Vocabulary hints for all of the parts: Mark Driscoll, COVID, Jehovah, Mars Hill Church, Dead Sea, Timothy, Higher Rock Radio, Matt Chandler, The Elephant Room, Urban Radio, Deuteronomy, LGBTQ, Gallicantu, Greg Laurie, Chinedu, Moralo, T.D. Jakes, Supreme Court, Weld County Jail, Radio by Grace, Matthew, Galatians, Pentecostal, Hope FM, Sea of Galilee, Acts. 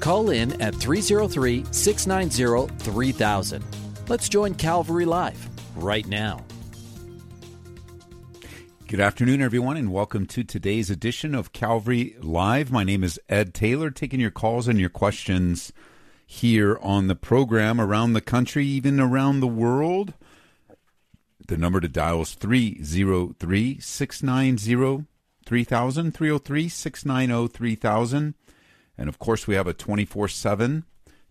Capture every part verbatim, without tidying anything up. Call in at three oh three, six nine oh, three thousand. Let's join Calvary Live right now. Good afternoon, everyone, and welcome to today's edition of Calvary Live. My name is Ed Taylor, taking your calls and your questions here on the program around the country, even around the world. The number to dial is three oh three, six nine oh, three thousand, three oh three, six nine oh, three thousand. And, of course, we have a twenty-four seven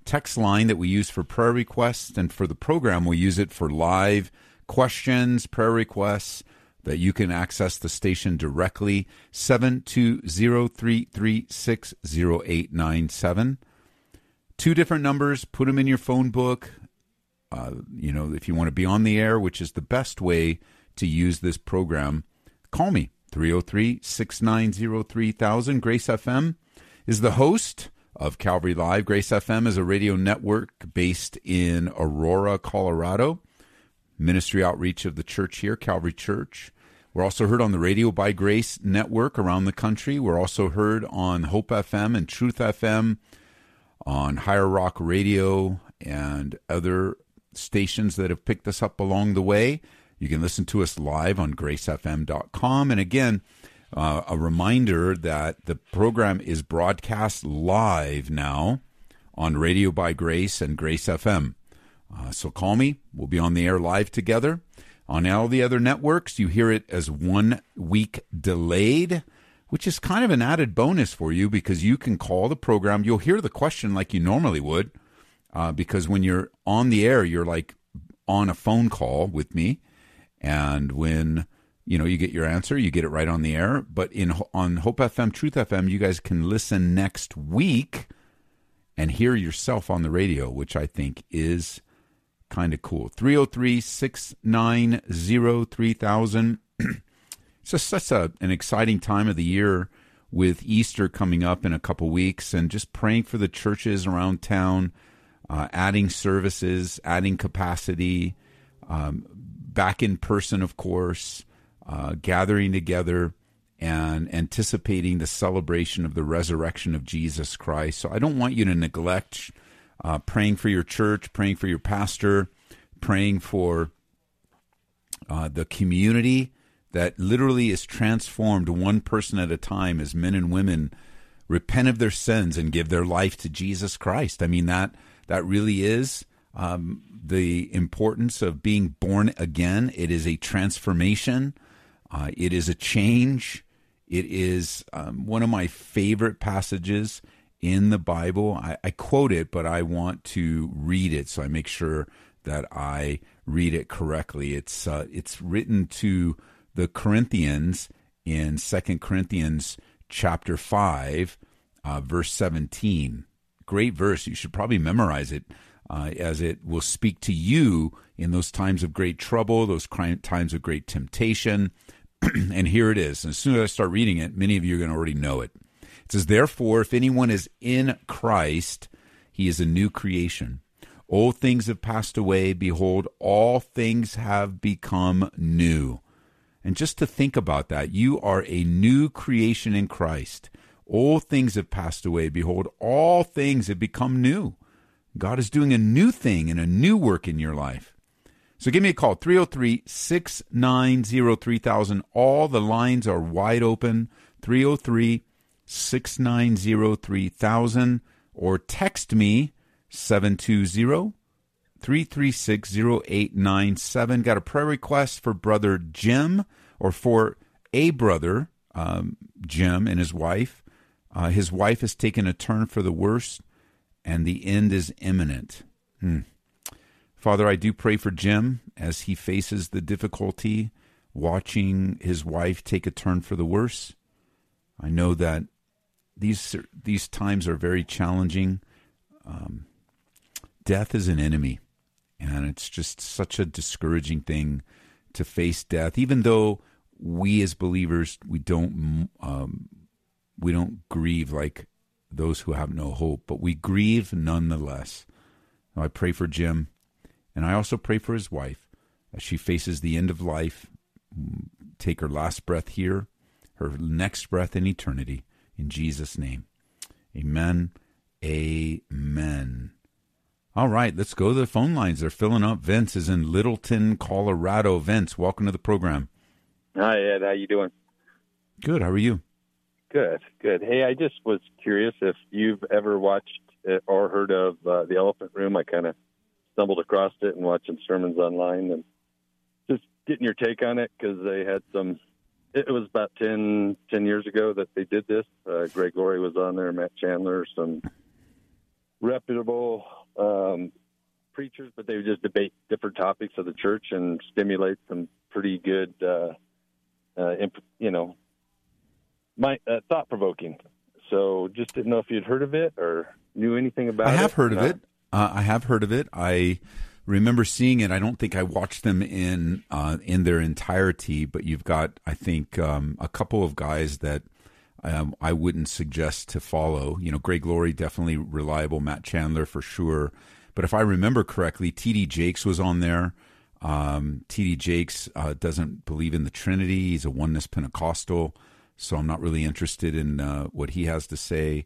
text line that we use for prayer requests. And for the program, we use it for live questions, prayer requests that you can access the station directly, seven two oh, three three six, oh eight nine seven. Two different numbers. Put them in your phone book, uh, you know, if you want to be on the air, which is the best way to use this program. Call me, three oh three, six nine oh, three thousand. Grace F M is the host of Calvary Live. Grace F M is a radio network based in Aurora, Colorado. Ministry outreach of the church here, Calvary Church. We're also heard on the Radio by Grace network around the country. We're also heard on Hope F M and Truth F M, on Higher Rock Radio, and other stations that have picked us up along the way. You can listen to us live on grace f m dot com. And again, Uh, a reminder that the program is broadcast live now on Radio by Grace and Grace F M. Uh, so call me. We'll be on the air live together. On all the other networks, you hear it as one week delayed, which is kind of an added bonus for you because you can call the program. You'll hear the question like you normally would uh, because when you're on the air, you're like on a phone call with me. And when... you know, you get your answer, you get it right on the air. But in on Hope F M, Truth F M, you guys can listen next week and hear yourself on the radio, which I think is kind of cool. three oh three, six nine oh, three thousand. It's just such a, an exciting time of the year with Easter coming up in a couple weeks and just praying for the churches around town, uh, adding services, adding capacity, um, back in person, of course. Uh, gathering together and anticipating the celebration of the resurrection of Jesus Christ. So I don't want you to neglect uh, praying for your church, praying for your pastor, praying for uh, the community that literally is transformed one person at a time as men and women repent of their sins and give their life to Jesus Christ. I mean, that that really is um, the importance of being born again. It is a transformation. Uh, it is a change. It is um, one of my favorite passages in the Bible. I, I quote it, but I want to read it, so I make sure that I read it correctly. It's uh, it's written to the Corinthians in Second Corinthians chapter five, uh, verse seventeen. Great verse. You should probably memorize it, uh, as it will speak to you in those times of great trouble, those times of great temptation. And here it is. And as soon as I start reading it, many of you are going to already know it. It says, "Therefore, if anyone is in Christ, he is a new creation. Old things have passed away. Behold, all things have become new." And just to think about that, you are a new creation in Christ. Old things have passed away. Behold, all things have become new. God is doing a new thing and a new work in your life. So give me a call, three oh three, six nine oh, three thousand. All the lines are wide open, three oh three, six nine oh, three thousand, or text me, seven two oh, three three six, oh eight nine seven. Got a prayer request for Brother Jim, or for a brother, um, Jim and his wife. Uh, his wife has taken a turn for the worse, and the end is imminent. Hmm. Father, I do pray for Jim as he faces the difficulty watching his wife take a turn for the worse. I know that these these times are very challenging um, death is an enemy, and it's just such a discouraging thing to face death, even though we as believers, we don't um, we don't grieve like those who have no hope, but we grieve nonetheless. Now, I pray for Jim, and I also pray for his wife as she faces the end of life, take her last breath here, her next breath in eternity, in Jesus' name. Amen. Amen. All right, let's go to the phone lines. They're filling up. Vince is in Littleton, Colorado. Vince, welcome to the program. Hi, Ed. How you doing? Good. How are you? Good, good. Hey, I just was curious if you've ever watched or heard of uh, The Elephant Room. I kind of stumbled across it and watching sermons online and just getting your take on it, because they had some... It was about ten, ten years ago that they did this. Uh, Greg Laurie was on there, Matt Chandler, some reputable um, preachers, but they would just debate different topics of the church and stimulate some pretty good, uh, uh, imp- you know, my, uh, thought-provoking. So just didn't know if you'd heard of it or knew anything about it. I have it. heard of no. it. Uh, I have heard of it. I... remember seeing it. I don't think I watched them in uh, in their entirety, but you've got, I think, um, a couple of guys that um, I wouldn't suggest to follow. You know, Greg Laurie, definitely reliable, Matt Chandler for sure. But if I remember correctly, T D Jakes was on there. Um, T D Jakes uh, doesn't believe in the Trinity. He's a oneness Pentecostal, so I'm not really interested in uh, what he has to say.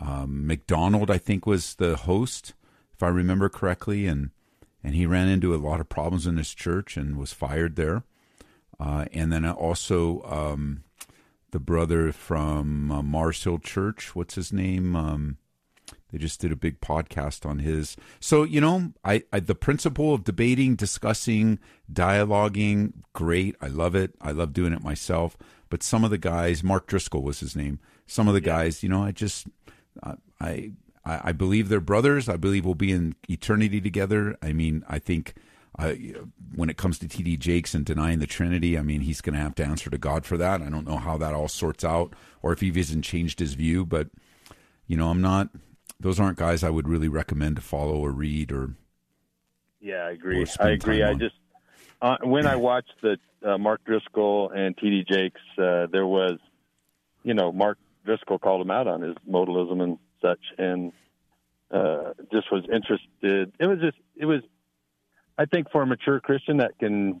Um, McDonald, I think, was the host, if I remember correctly, and And he ran into a lot of problems in his church and was fired there. Uh, and then also um, the brother from uh, Mars Hill Church, what's his name? Um, they just did a big podcast on his. So, you know, I, I the principle of debating, discussing, dialoguing, great. I love it. I love doing it myself. But some of the guys, Mark Driscoll was his name. Some of the guys, you know, I just, uh, I... I believe they're brothers. I believe we'll be in eternity together. I mean, I think uh, when it comes to T D Jakes and denying the Trinity, I mean, he's going to have to answer to God for that. I don't know how that all sorts out or if he's even changed his view, but, you know, I'm not, those aren't guys I would really recommend to follow or read or. Yeah, I agree. I agree. I on. just, uh, when I watched the uh, Mark Driscoll and T D Jakes, uh, there was, you know, Mark Driscoll called him out on his modalism and such, and uh, just was interested. It was just, it was, I think for a mature Christian that can,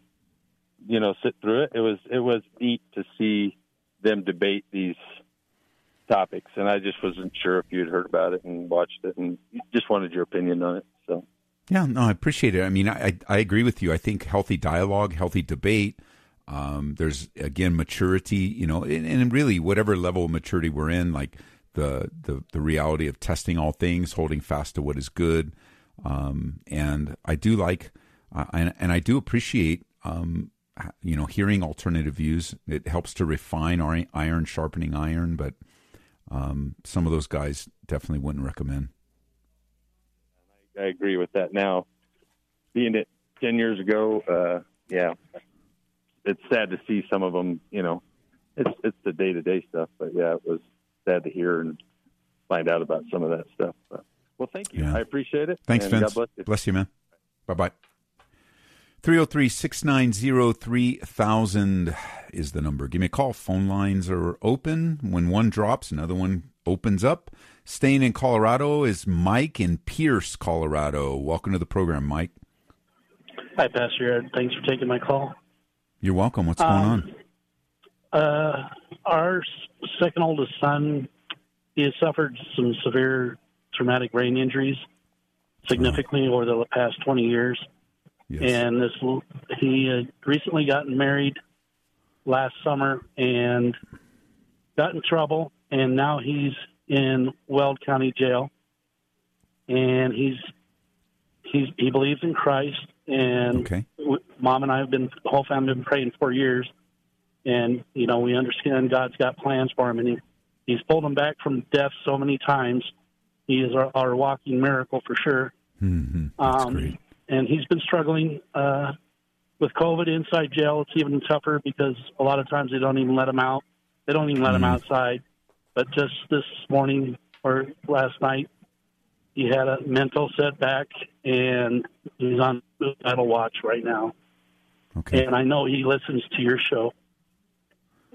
you know, sit through it, it was, it was neat to see them debate these topics. And I just wasn't sure if you'd heard about it and watched it and just wanted your opinion on it. So, yeah, no, I appreciate it. I mean, I, I agree with you. I think healthy dialogue, healthy debate, um, there's again, maturity, you know, and, and really whatever level of maturity we're in, like, The, the the reality of testing all things, holding fast to what is good, um, and I do like, uh, and, and I do appreciate, um, you know, hearing alternative views. It helps to refine our iron, sharpening iron. But um, some of those guys definitely wouldn't recommend. I, I agree with that. Now, being it ten years ago, uh, yeah, it's sad to see some of them. You know, it's it's the day to day stuff. But yeah, it was sad to hear and find out about some of that stuff. But, well, thank you. Yeah. I appreciate it. Thanks, and Vince. God bless you. Bless you, man. Bye-bye. three oh three, six nine zero, three thousand is the number. Give me a call. Phone lines are open. When one drops, another one opens up. Staying in Colorado is Mike in Pierce, Colorado. Welcome to the program, Mike. Hi, Pastor Ed. Thanks for taking my call. You're welcome. What's um, going on? Uh, our second oldest son, he has suffered some severe traumatic brain injuries significantly oh. over the past twenty years. Yes. And this, he had recently gotten married last summer and got in trouble, and now he's in Weld County Jail. And he's, he's he believes in Christ, and okay. Mom and I have been, the whole family have been praying for years. And, you know, we understand God's got plans for him, and he, he's pulled him back from death so many times. He is our, our walking miracle for sure. Mm-hmm. That's um, great. And he's been struggling uh, with COVID inside jail. It's even tougher because a lot of times they don't even let him out. They don't even let mm-hmm. him outside. But just this morning or last night, He had a mental setback, and he's on suicidal watch right now. Okay. And I know he listens to your show,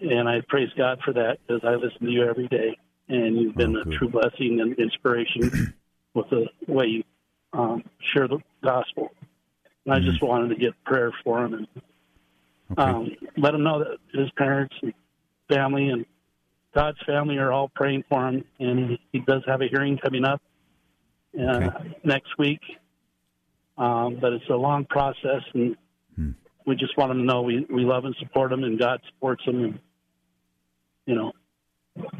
and I praise God for that because I listen to you every day, and you've been oh, a good. true blessing and inspiration with the way you um, share the gospel. And I mm-hmm. just wanted to get prayer for him and okay. um, let him know that his parents and family and God's family are all praying for him, and he does have a hearing coming up uh, okay. next week. Um, but it's a long process, and hmm. we just want him to know we, we love and support him, and God supports him, and, you know,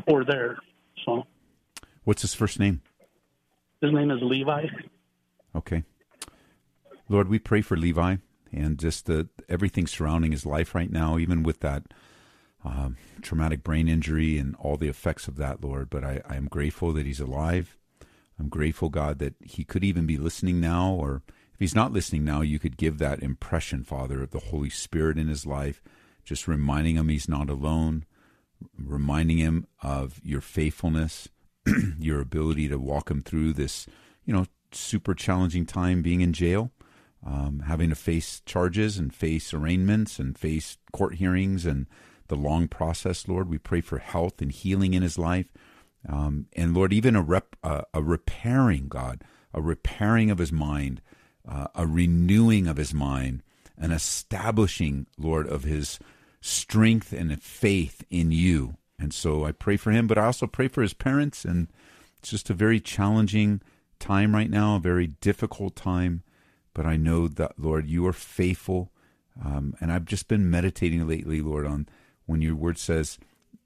we're there. So, what's his first name? His name is Levi. Okay. Lord, we pray for Levi and just the, everything surrounding his life right now, even with that um, traumatic brain injury and all the effects of that, Lord. But I, I am grateful that he's alive. I'm grateful, God, that he could even be listening now, or if he's not listening now, you could give that impression, Father, of the Holy Spirit in his life, just reminding him he's not alone, reminding him of your faithfulness, your ability to walk him through this, you know, super challenging time being in jail, um, having to face charges and face arraignments and face court hearings and the long process, Lord. We pray for health and healing in his life. Um, and Lord, even a, rep, uh, a repairing, God, a repairing of his mind, Uh, a renewing of his mind, an establishing, Lord, of his strength and faith in you. And so I pray for him, but I also pray for his parents. And it's just a very challenging time right now, a very difficult time. But I know that, Lord, you are faithful. Um, and I've just been meditating lately, Lord, on when your word says,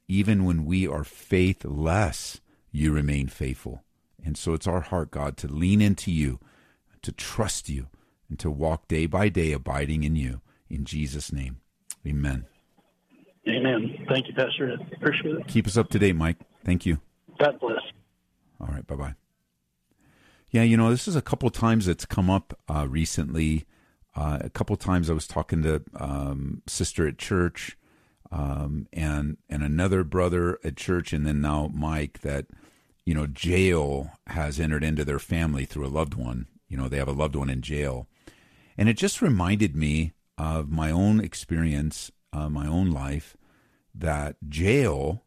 even when we are faithless, you remain faithful. And so it's our heart, God, to lean into you, to trust you, and to walk day by day abiding in you. In Jesus' name, amen. Amen. Thank you, Pastor Ed. Appreciate it. Keep us up to date, Mike. Thank you. God bless. All right, bye-bye. Yeah, you know, this is a couple times that's come up uh, recently. Uh, a couple times I was talking to um sister at church um, and, and another brother at church, and then now Mike, that, you know, jail has entered into their family through a loved one. You know, they have a loved one in jail. And it just reminded me of my own experience, uh, my own life, that jail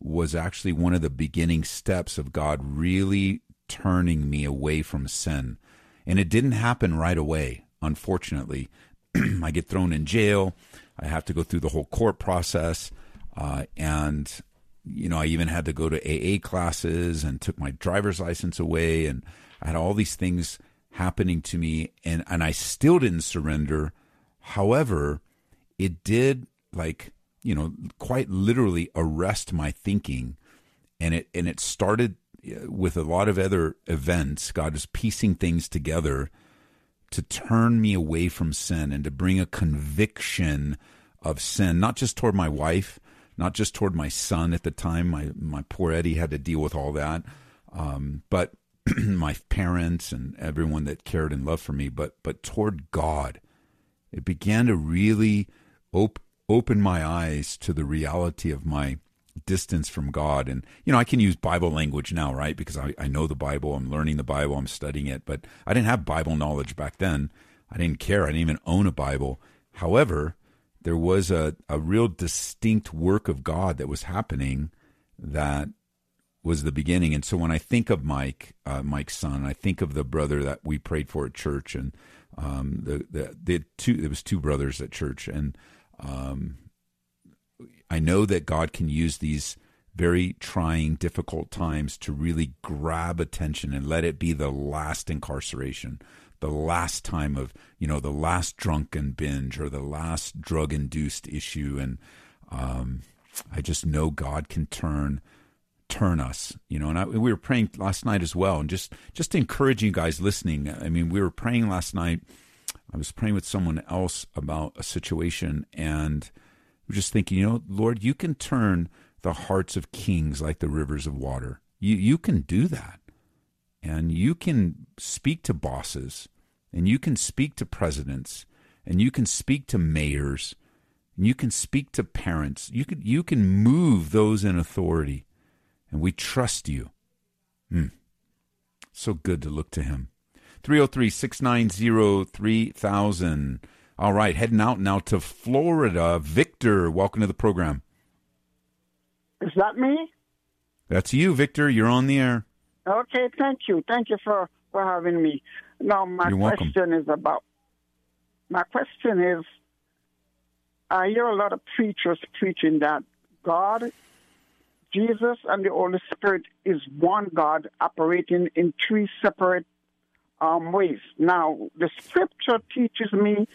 was actually one of the beginning steps of God really turning me away from sin. And it didn't happen right away, unfortunately. I get thrown in jail. I have to go through the whole court process. Uh, and, you know, I even had to go to A A classes and took my driver's license away. And I had all these things happening to me, and, and I still didn't surrender. However, it did, like, you know, quite literally arrest my thinking. And it, and it started with a lot of other events. God was piecing things together to turn me away from sin and to bring a conviction of sin, not just toward my wife, not just toward my son at the time. My, my poor Eddie had to deal with all that. Um, but my parents and everyone that cared and loved for me, but but toward God. It began to really op- open my eyes to the reality of my distance from God. And, you know, I can use Bible language now, right? Because I, I know the Bible, I'm learning the Bible, I'm studying it, but I didn't have Bible knowledge back then. I didn't care. I didn't even own a Bible. However, there was a, a real distinct work of God that was happening that was the beginning. And so when I think of Mike, uh, Mike's son, I think of the brother that we prayed for at church, and um, the, the the two there was two brothers at church, and um, I know that God can use these very trying, difficult times to really grab attention and let it be the last incarceration, the last time of, you know, the last drunken binge or the last drug-induced issue. And um, I just know God can turn. turn us, you know, and I, we were praying last night as well. And just, just to encourage you guys listening. I mean, we were praying last night. I was praying with someone else about a situation, and we're just thinking, you know, Lord, you can turn the hearts of kings like the rivers of water. You, you can do that. And you can speak to bosses, and you can speak to presidents, and you can speak to mayors, and you can speak to parents. You could, you can move those in authority. And we trust you. Mm. so good to look to him. three oh three, six nine zero, three thousand. All right, heading out now to Florida. Victor, welcome to the program. Is that me? That's you, Victor. You're on the air. Okay, thank you. Thank you for, for having me. Now, my You're question welcome. is about, my question is, I hear a lot of preachers preaching that God, Jesus, and the Holy Spirit is one God operating in three separate um, ways. Now, the scripture teaches me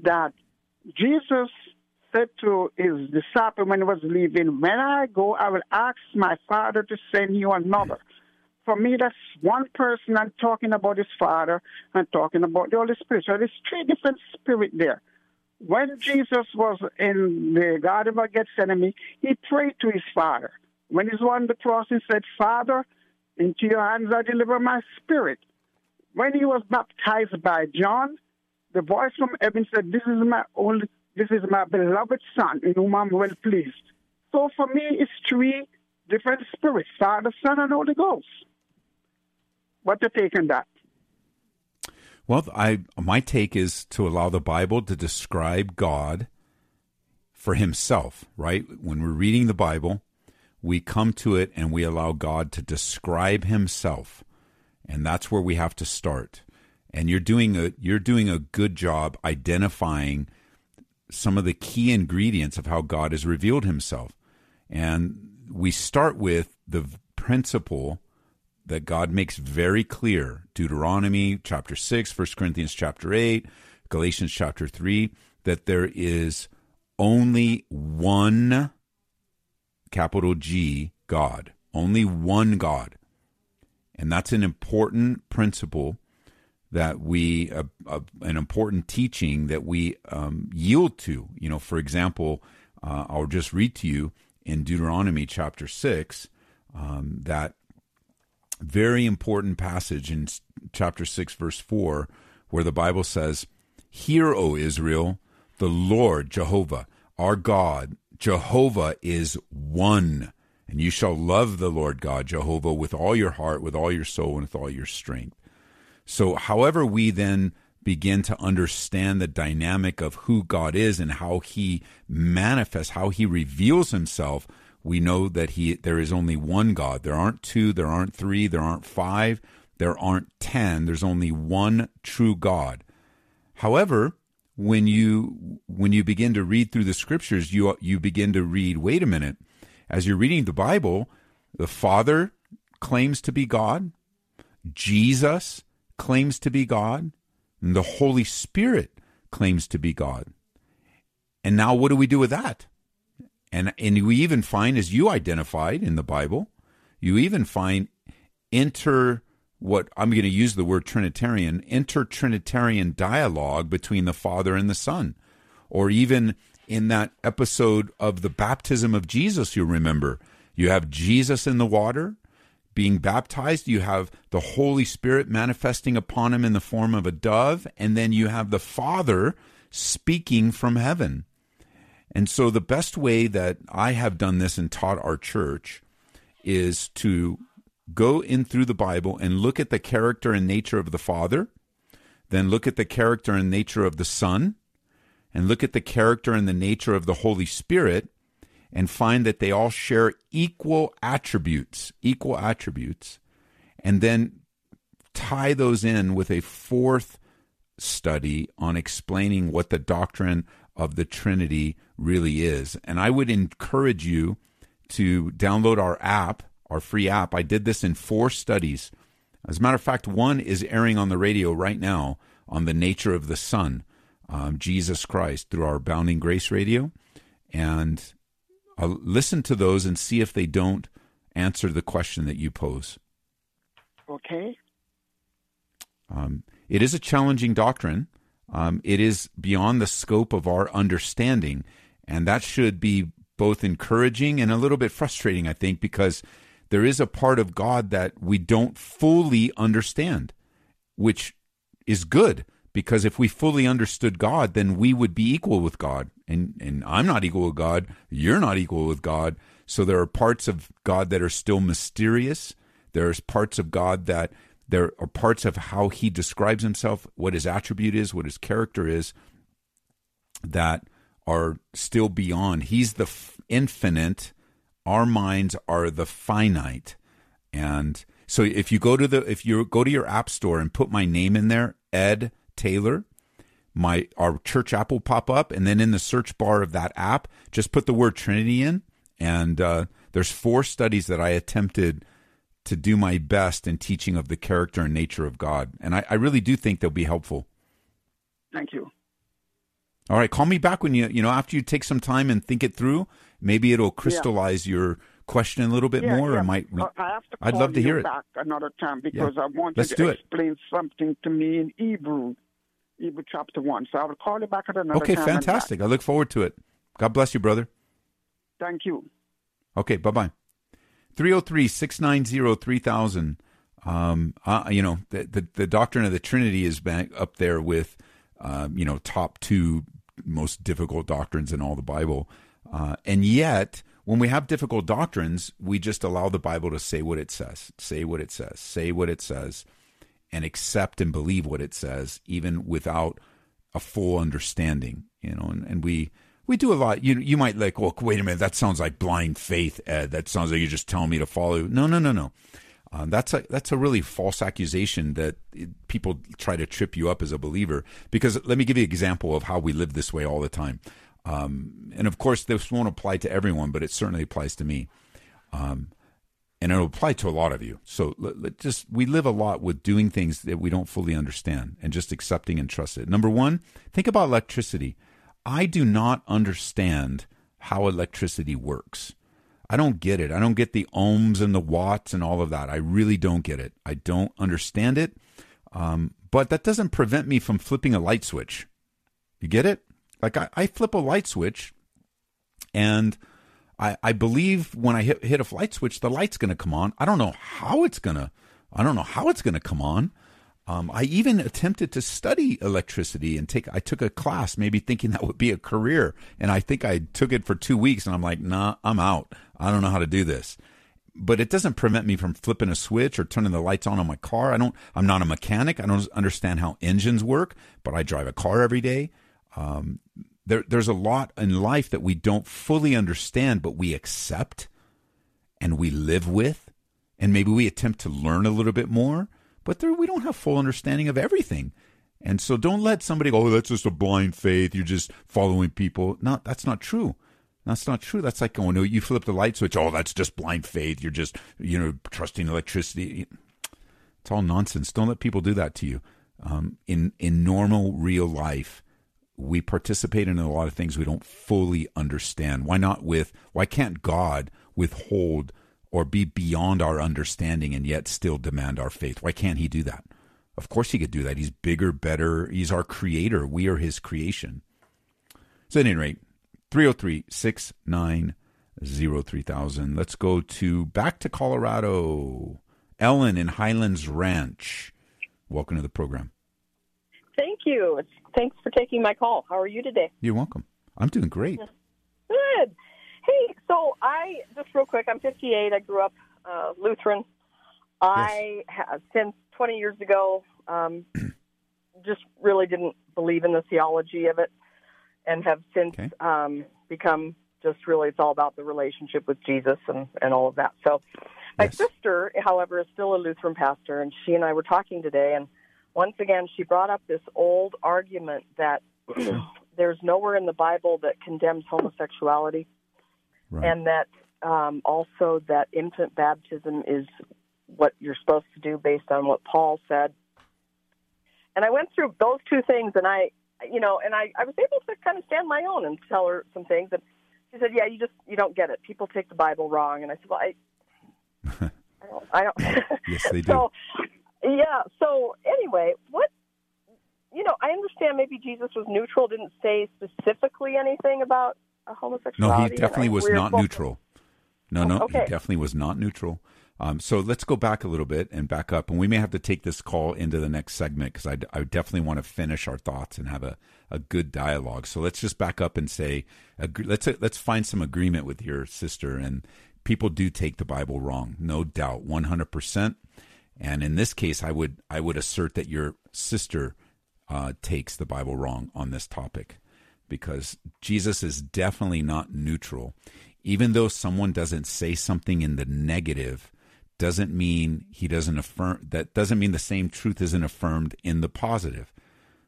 that Jesus said to his disciple when he was leaving, when I go, I will ask my Father to send you another. For me, that's one person. I'm talking about his Father and talking about the Holy Spirit. So there's three different spirits there. When Jesus was in the Garden of Gethsemane, he prayed to his Father. When he was on the cross, he said, Father, into your hands I deliver my spirit. When he was baptized by John, the voice from heaven said, This is my only, this is my beloved Son, in whom I'm well pleased. So for me, it's three different spirits, Father, Son, and Holy Ghost. What's your take on that? Well, I my take is to allow the Bible to describe God for himself, right? When we're reading the Bible, we come to it and we allow God to describe himself. And that's where we have to start. And you're doing a you're doing a good job identifying some of the key ingredients of how God has revealed himself. And we start with the principle that God makes very clear, Deuteronomy chapter six, First Corinthians chapter eight, Galatians chapter three, that there is only one, capital G, God. Only one God. And that's an important principle that we, uh, uh, an important teaching that we um, yield to. You know, for example, uh, I'll just read to you in Deuteronomy chapter six, um, that very important passage in chapter six, verse four, where the Bible says, Hear, O Israel, the Lord Jehovah, our God, Jehovah is one. And you shall love the Lord God, Jehovah, with all your heart, with all your soul, and with all your strength. So however we then begin to understand the dynamic of who God is and how he manifests, how he reveals himself, we know that he there is only one God. There aren't two, there aren't three, there aren't five, there aren't ten. There's only one true God. However, when you when you begin to read through the scriptures, you you begin to read, wait a minute, as you're reading the Bible, the Father claims to be God, Jesus claims to be God, and the Holy Spirit claims to be God. And now what do we do with that? And and we even find, as you identified in the Bible, you even find inter, what I'm going to use the word Trinitarian, inter-Trinitarian dialogue between the Father and the Son. Or even in that episode of the baptism of Jesus, you'll remember, you have Jesus in the water being baptized, you have the Holy Spirit manifesting upon him in the form of a dove, and then you have the Father speaking from heaven. And so the best way that I have done this and taught our church is to go in through the Bible and look at the character and nature of the Father, then look at the character and nature of the Son, and look at the character and the nature of the Holy Spirit, and find that they all share equal attributes, equal attributes, and then tie those in with a fourth study on explaining what the doctrine of the Trinity really is. And I would encourage you to download our app, our free app. I did this in four studies. As a matter of fact, one is airing on the radio right now on the nature of the Son, um, Jesus Christ, through our Abounding Grace radio. And uh, listen to those and see if they don't answer the question that you pose. Okay. Um, it is a challenging doctrine. Um, it is beyond the scope of our understanding, and that should be both encouraging and a little bit frustrating, I think, because there is a part of God that we don't fully understand, which is good, because if we fully understood God, then we would be equal with God, and, and I'm not equal with God, you're not equal with God, so there are parts of God that are still mysterious, there's parts of God that There are parts of how he describes himself, what his attribute is, what his character is, that are still beyond. He's the f- infinite. Our minds are the finite. And so if you go to the if you go to your app store and put my name in there, Ed Taylor, my our church app will pop up, and then in the search bar of that app, just put the word Trinity in, and uh, there's four studies that I attempted to do my best in teaching of the character and nature of God. And I, I really do think they'll be helpful. Thank you. All right, call me back when you, you know, after you take some time and think it through. Maybe it'll crystallize yeah. your question a little bit yeah, more. Yeah. Or might, I have to I'd love to hear it. Back another time because yeah. I want Let's you to explain it. something to me in Hebrew, Hebrew chapter one. So I will call you back at another okay, time. Okay, fantastic. I look forward to it. God bless you, brother. Thank you. Okay, bye-bye. three oh three, six nine zero, three thousand. Um, uh, you know, the, the, the doctrine of the Trinity is back up there with, uh, you know, top two most difficult doctrines in all the Bible. Uh, and yet, when we have difficult doctrines, we just allow the Bible to say what it says, say what it says, say what it says, and accept and believe what it says, even without a full understanding, you know, and, and we... We do a lot. You you might like, well, wait a minute. That sounds like blind faith, Ed. That sounds like you're just telling me to follow. No, no, no, no. Um, that's a that's a really false accusation that it, people try to trip you up as a believer. Because let me give you an example of how we live this way all the time. Um, and of course, this won't apply to everyone, but it certainly applies to me, um, and it'll apply to a lot of you. So let, let just we live a lot with doing things that we don't fully understand and just accepting and trusting it. Number one, think about electricity. I do not understand how electricity works. I don't get it. I don't get the ohms and the watts and all of that. I really don't get it. I don't understand it. Um, but that doesn't prevent me from flipping a light switch. You get it? Like I, I flip a light switch, and I, I believe when I hit, hit a light switch, the light's going to come on. I don't know how it's going to. I don't know how it's going to come on. Um, I even attempted to study electricity and take, I took a class maybe thinking that would be a career. And I think I took it for two weeks and I'm like, nah, I'm out. I don't know how to do this, but it doesn't prevent me from flipping a switch or turning the lights on on my car. I don't, I'm not a mechanic. I don't understand how engines work, but I drive a car every day. Um, there, there's a lot in life that we don't fully understand, but we accept and we live with, and maybe we attempt to learn a little bit more. But there, we don't have full understanding of everything. And so don't let somebody go, oh, that's just a blind faith. You're just following people. No, that's not true. That's not true. That's like, oh, no, you flipped the light switch. Oh, that's just blind faith. You're just, you know, trusting electricity. It's all nonsense. Don't let people do that to you. Um, in, in normal, real life, we participate in a lot of things we don't fully understand. Why not with, why can't God withhold or be beyond our understanding and yet still demand our faith? Why can't he do that? Of course he could do that. He's bigger, better. He's our creator. We are his creation. So at any rate, three oh three, six nine zero, three thousand. Let's go to back to Colorado. Ellen in Highlands Ranch. Welcome to the program. Thank you. Thanks for taking my call. How are you today? You're welcome. I'm doing great. Good. Hey, so I, just real quick, I'm fifty-eight. I grew up uh, Lutheran. I yes. have, since twenty years ago, um, just really didn't believe in the theology of it, and have since okay. um, become just really, it's all about the relationship with Jesus and, and all of that. So my yes. sister, however, is still a Lutheran pastor, and she and I were talking today, and once again, she brought up this old argument that there's nowhere in the Bible that condemns homosexuality. Right. And that um, also that infant baptism is what you're supposed to do based on what Paul said. And I went through those two things, and I, you know, and I, I was able to kind of stand my own and tell her some things. And she said, yeah, you just, you don't get it. People take the Bible wrong. And I said, well, I, I don't. I don't. Yes, they do. So, yeah. So anyway, what, you know, I understand maybe Jesus was neutral, didn't say specifically anything about homosexuality. No, he definitely was not neutral. No, no, okay. He definitely was not neutral. Um, so let's go back a little bit and back up, and we may have to take this call into the next segment because I, I definitely want to finish our thoughts and have a, a good dialogue. So let's just back up and say, agree, let's let's find some agreement with your sister. And people do take the Bible wrong, no doubt, one hundred percent. And in this case, I would I would assert that your sister uh, takes the Bible wrong on this topic, because Jesus is definitely not neutral. Even though someone doesn't say something in the negative, doesn't mean he doesn't affirm. That doesn't mean the same truth isn't affirmed in the positive.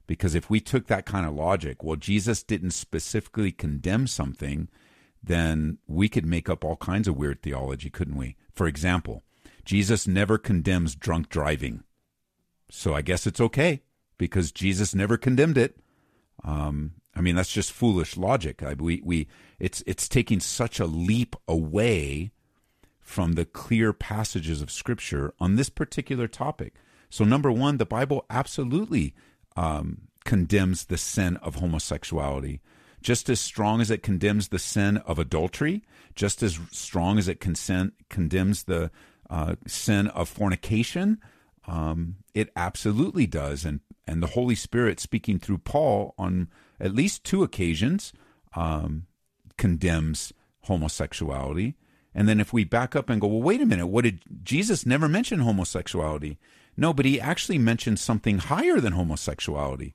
Because if we took that kind of logic, well, Jesus didn't specifically condemn something, then we could make up all kinds of weird theology, couldn't we? For example, Jesus never condemns drunk driving. So I guess it's okay because Jesus never condemned it. Um, I mean, that's just foolish logic. I, we, we, it's, it's taking such a leap away from the clear passages of Scripture on this particular topic. So number one, the Bible absolutely um, condemns the sin of homosexuality, just as strong as it condemns the sin of adultery, just as strong as it consent, condemns the Uh, sin of fornication. Um, it absolutely does. And, and the Holy Spirit, speaking through Paul on at least two occasions, um, condemns homosexuality. And then if we back up and go, well, wait a minute, what did Jesus never mention homosexuality? No, but he actually mentioned something higher than homosexuality.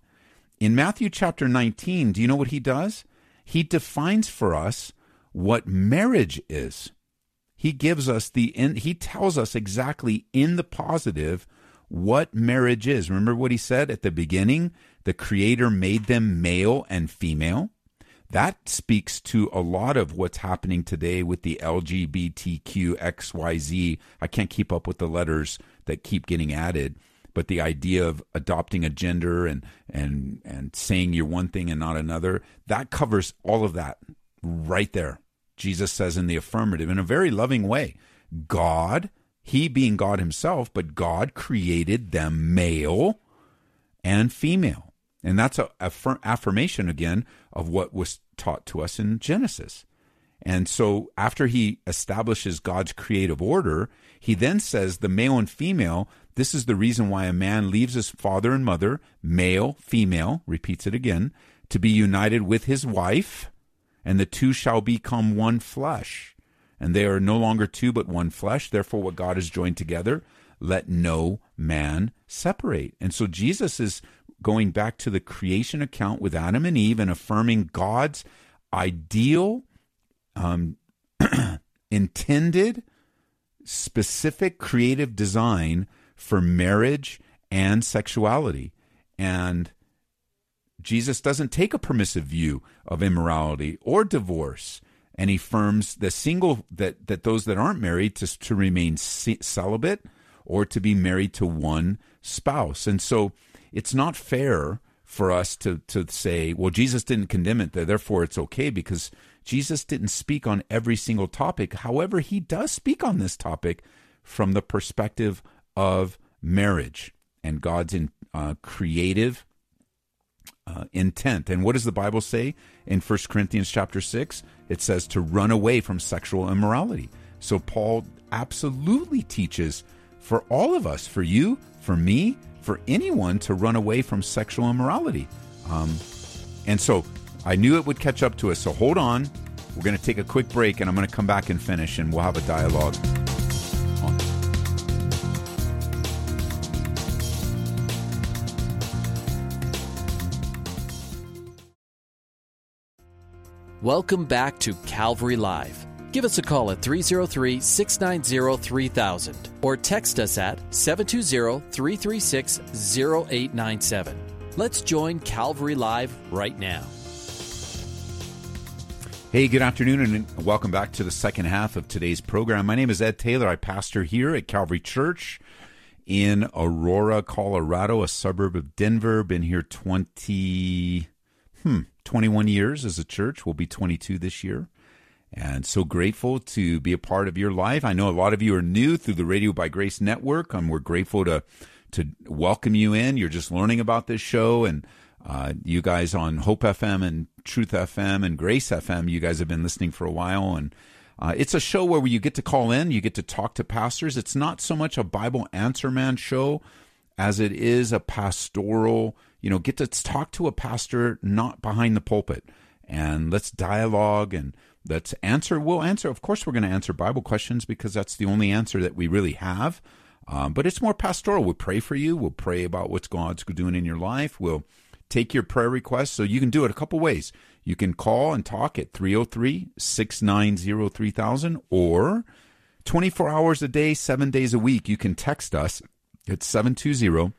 In Matthew chapter nineteen, do you know what he does? He defines for us what marriage is. He gives us the, in, he tells us exactly in the positive what marriage is. Remember what he said at the beginning? The Creator made them male and female. That speaks to a lot of what's happening today with the L G B T Q X Y Z. I can't keep up with the letters that keep getting added, but the idea of adopting a gender and, and, and saying you're one thing and not another, that covers all of that right there. Jesus says in the affirmative in a very loving way, God, he being God himself, but God created them male and female. And that's a affirmation again of what was taught to us in Genesis. And so after he establishes God's creative order, he then says the male and female, this is the reason why a man leaves his father and mother, male, female, repeats it again, to be united with his wife, and the two shall become one flesh. And they are no longer two, but one flesh. Therefore, what God has joined together, let no man separate. And so Jesus is going back to the creation account with Adam and Eve and affirming God's ideal, um, intended, specific creative design for marriage and sexuality. And Jesus doesn't take a permissive view of immorality or divorce, and he affirms the single that, that those that aren't married to, to remain celibate or to be married to one spouse. And so it's not fair for us to, to say, well, Jesus didn't condemn it, therefore it's okay, because Jesus didn't speak on every single topic. However, he does speak on this topic from the perspective of marriage and God's in, uh, creative Uh, intent. And what does the Bible say in First Corinthians chapter six? It says to run away from sexual immorality. So Paul absolutely teaches for all of us, for you, for me, for anyone, to run away from sexual immorality. Um, and so I knew it would catch up to us. So hold on. We're going to take a quick break, and I'm going to come back and finish, and we'll have a dialogue. Welcome back to Calvary Live. Give us a call at three oh three, six nine oh, three thousand or text us at seven two zero, three three six, zero eight nine seven. Let's join Calvary Live right now. Hey, good afternoon, and welcome back to the second half of today's program. My name is Ed Taylor. I pastor here at Calvary Church in Aurora, Colorado, a suburb of Denver. Been here twenty... Hmm. twenty-one years as a church. We'll be twenty-two this year. And so grateful to be a part of your life. I know a lot of you are new through the Radio by Grace network, and we're grateful to to welcome you in. You're just learning about this show, and uh, you guys on Hope F M and Truth F M and Grace F M, you guys have been listening for a while. And uh, it's a show where you get to call in, you get to talk to pastors. It's not so much a Bible Answer Man show as it is a pastoral show. You know, get to talk to a pastor, not behind the pulpit, and let's dialogue and let's answer. We'll answer. Of course, we're going to answer Bible questions because that's the only answer that we really have. Um, but it's more pastoral. We'll pray for you. We'll pray about what God's doing in your life. We'll take your prayer requests. So you can do it a couple ways. You can call and talk at three oh three, six nine oh, three thousand, or twenty-four hours a day, seven days a week, you can text us at seven two zero,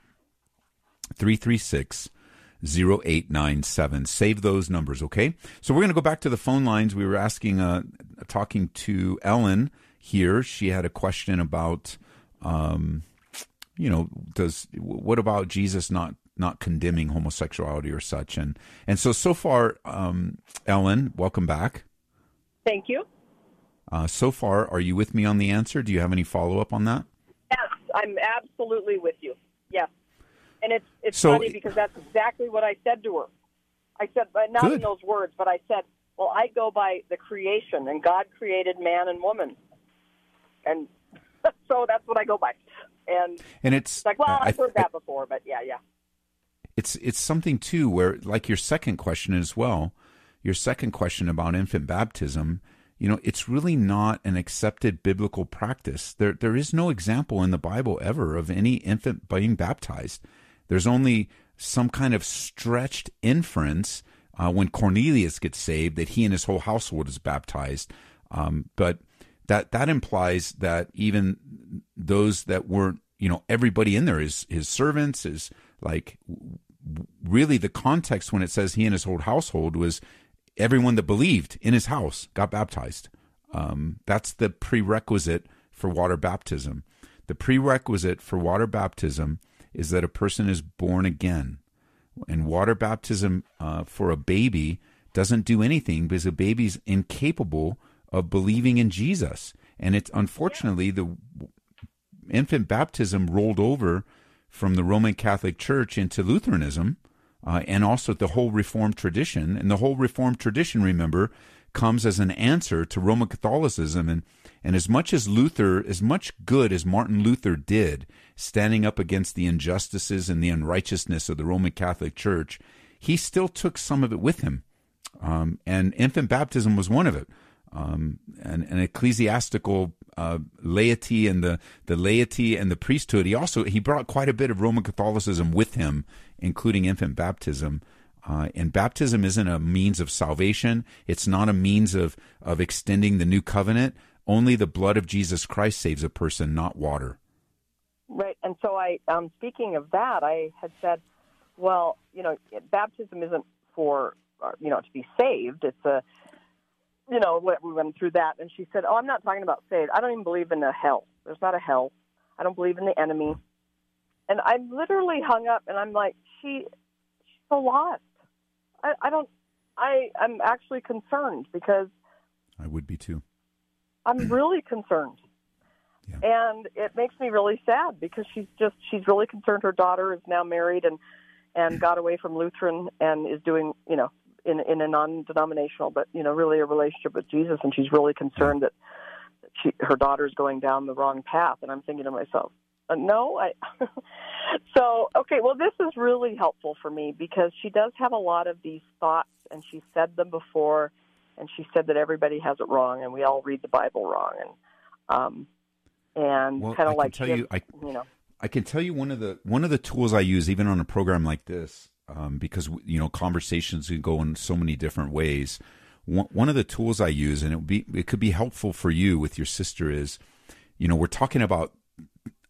three three six, zero eight nine seven. Save those numbers, okay? So we're going to go back to the phone lines. We were asking, uh, talking to Ellen here. She had a question about... Um, you know, does what about Jesus not, not condemning homosexuality or such? And and so so far, um, Ellen, welcome back. Thank you. Uh, so far, are you with me on the answer? Do you have any follow up on that? Yes, I'm absolutely with you. Yes, and it's it's so, funny because that's exactly what I said to her. I said, not good. in those words, but I said, well, I go by the creation, and God created man and woman, and. So that's what I go by. And, and it's like, well, I've heard I, that before, but yeah, yeah. It's it's something, too, where, like your second question as well, your second question about infant baptism, you know, it's really not an accepted biblical practice. There There is no example in the Bible ever of any infant being baptized. There's only some kind of stretched inference uh, when Cornelius gets saved that he and his whole household is baptized. Um, but... That that implies that even those that weren't, you know, everybody in there is his servants, is like really the context when it says he and his whole household was everyone that believed in his house got baptized. Um, that's the prerequisite for water baptism. The prerequisite for water baptism is that a person is born again. And water baptism uh, for a baby doesn't do anything because a baby's incapable of believing in Jesus. And it's unfortunately the infant baptism rolled over from the Roman Catholic Church into Lutheranism uh, and also the whole Reformed tradition. And the whole Reformed tradition, remember, comes as an answer to Roman Catholicism. And, and as much as Luther, as much good as Martin Luther did, standing up against the injustices and the unrighteousness of the Roman Catholic Church, he still took some of it with him. Um, and infant baptism was one of it. Um, and, and ecclesiastical uh, laity and the, the laity and the priesthood. He also he brought quite a bit of Roman Catholicism with him, including infant baptism. Uh, and baptism isn't a means of salvation. It's not a means of, of extending the new covenant. Only the blood of Jesus Christ saves a person, not water. Right. And so I, um, speaking of that, I had said, well, you know, baptism isn't for, you know, to be saved. It's a You know, we went through that, and she said, oh, I'm not talking about saved. I don't even believe in a hell. There's not a hell. I don't believe in the enemy. And I literally hung up, and I'm like, she, she's so lost. I, I don't, I, I'm actually concerned because. I would be too. I'm really concerned. Yeah. And it makes me really sad because she's just, she's really concerned. Her daughter is now married and, and got away from Lutheran and is doing, you know, in in a non-denominational, but, you know, really a relationship with Jesus, and she's really concerned that she, her daughter's going down the wrong path, and I'm thinking to myself, uh, no, I... So, okay, well, this is really helpful for me because she does have a lot of these thoughts, and she said them before, and she said that everybody has it wrong, and we all read the Bible wrong, and um, and well, kind of like, tell kids, you, I, you know. I can tell you one of the one of the tools I use, even on a program like this, Um, because, you know, conversations can go in so many different ways. One, one of the tools I use, and it would be, it could be helpful for you with your sister is, you know, we're talking about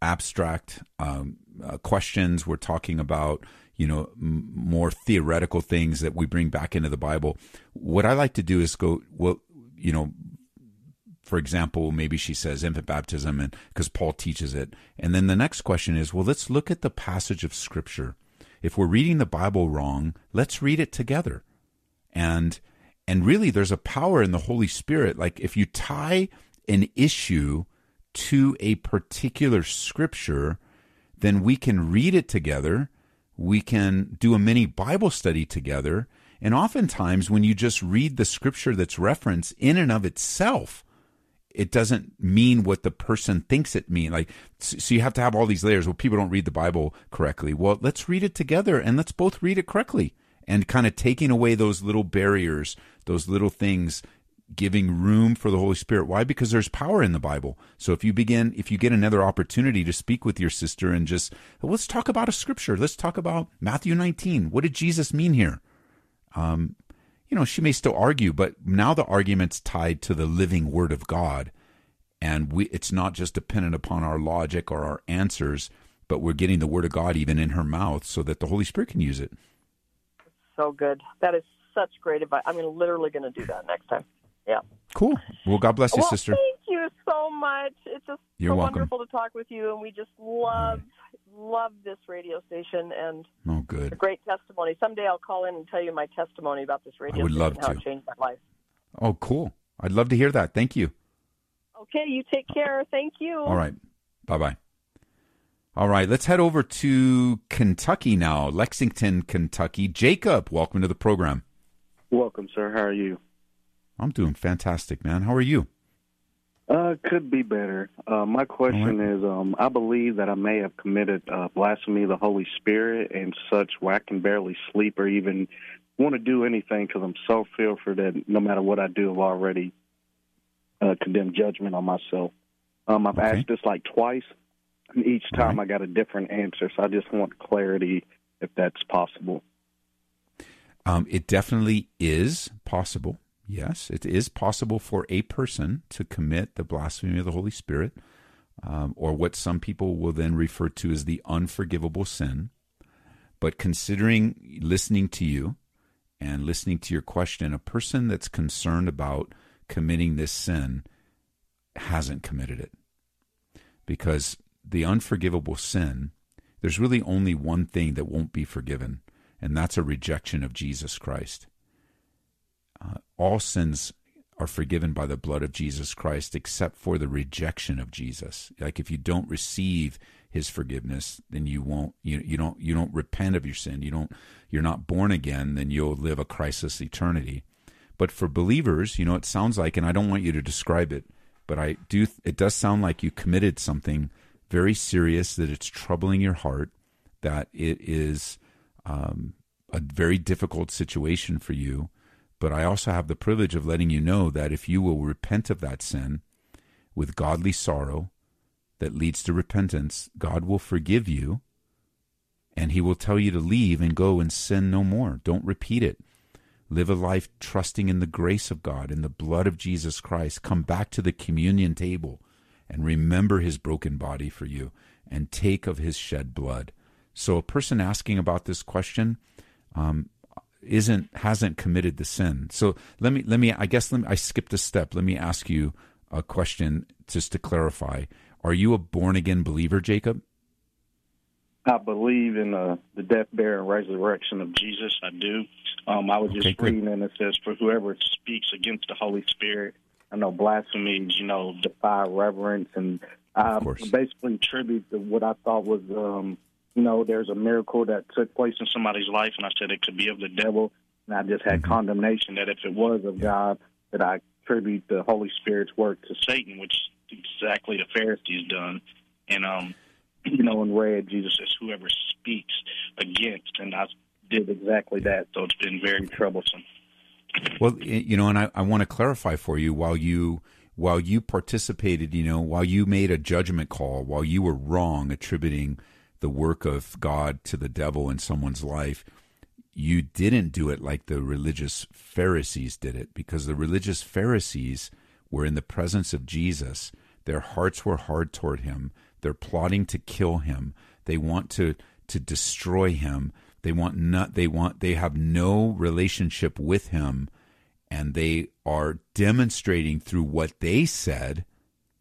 abstract um, uh, questions. We're talking about, you know, m- more theoretical things that we bring back into the Bible. What I like to do is go, well, you know, for example, maybe she says infant baptism and because Paul teaches it. And then the next question is, well, let's look at the passage of Scripture. If we're reading the Bible wrong, let's read it together. And and really, there's a power in the Holy Spirit. Like if you tie an issue to a particular scripture, then we can read it together. We can do a mini Bible study together. And oftentimes, when you just read the scripture that's referenced in and of itself, it doesn't mean what the person thinks it means. Like, so you have to have all these layers. Well, people don't read the Bible correctly. Well, let's read it together and let's both read it correctly. And kind of taking away those little barriers, those little things giving room for the Holy Spirit. Why? Because there's power in the Bible. So if you begin, if you get another opportunity to speak with your sister and just, let's talk about a scripture. Let's talk about Matthew nineteen. What did Jesus mean here? Um, you know, she may still argue, but now the argument's tied to the living Word of God. And we, it's not just dependent upon our logic or our answers, but we're getting the Word of God even in her mouth so that the Holy Spirit can use it. So good. That is such great advice. I'm literally going to do that next time. Yeah. Cool. Well, God bless you, well, sister. Thank you so much. It's just You're so welcome. Wonderful to talk with you, and we just love, right. love this radio station. And oh, good. A great testimony. Someday I'll call in and tell you my testimony about this radio I would station love and how to. It changed my life. Oh, cool. I'd love to hear that. Thank you. Okay, you take care. Thank you. All right. Bye-bye. All right, let's head over to Kentucky now, Lexington, Kentucky. Jacob, welcome to the program. Welcome, sir. How are you? I'm doing fantastic, man. How are you? Uh, could be better. Uh, my question right. is, um, I believe that I may have committed uh, blasphemy of the Holy Spirit and such, where I can barely sleep or even want to do anything because I'm so fearful that no matter what I do, I've already uh, condemned judgment on myself. Um, I've okay. asked this like twice, and each time right. I got a different answer, so I just want clarity if that's possible. Um, it definitely is possible. Yes, it is possible for a person to commit the blasphemy of the Holy Spirit, um, or what some people will then refer to as the unforgivable sin. But considering listening to you and listening to your question, a person that's concerned about committing this sin hasn't committed it. Because the unforgivable sin, there's really only one thing that won't be forgiven, and that's a rejection of Jesus Christ. Uh, all sins are forgiven by the blood of Jesus Christ except for the rejection of Jesus. Like if you don't receive his forgiveness, then you won't you, you don't you don't repent of your sin. You don't you're not born again, then you'll live a Christless eternity. But for believers, you know, it sounds like, and I don't want you to describe it, but I do it does sound like you committed something very serious, that it's troubling your heart, that it is um, a very difficult situation for you. But I also have the privilege of letting you know that if you will repent of that sin with godly sorrow that leads to repentance, God will forgive you, and he will tell you to leave and go and sin no more. Don't repeat it. Live a life trusting in the grace of God, in the blood of Jesus Christ. Come back to the communion table and remember his broken body for you and take of his shed blood. So a person asking about this question, um, isn't hasn't committed the sin. So let me let me I guess let me, I skipped a step. Let me ask you a question just to clarify. Are you a born again believer, Jacob? I believe in uh, the death, burial, and resurrection of Jesus. I do. Um, I was okay, just reading, and it says, "For whoever speaks against the Holy Spirit, I know blasphemies, you know, defy reverence," and I basically attribute what I thought was. Um, You know, there's a miracle that took place in somebody's life, and I said it could be of the devil, and I just had mm-hmm. condemnation that if it was of yeah. God, that I attribute the Holy Spirit's work to Satan, which is exactly the Pharisees done. And, um, you know, in red, Jesus says, whoever speaks against, and I did exactly that, so it's been very troublesome. Well, you know, and I, I want to clarify for you, while you... while you participated, you know, while you made a judgment call, while you were wrong attributing the work of God to the devil in someone's life, you didn't do it like the religious Pharisees did it, because the religious Pharisees were in the presence of Jesus. Their hearts were hard toward him. They're plotting to kill him. They want to to destroy him. They want not, they want they have no relationship with him, and they are demonstrating through what they said,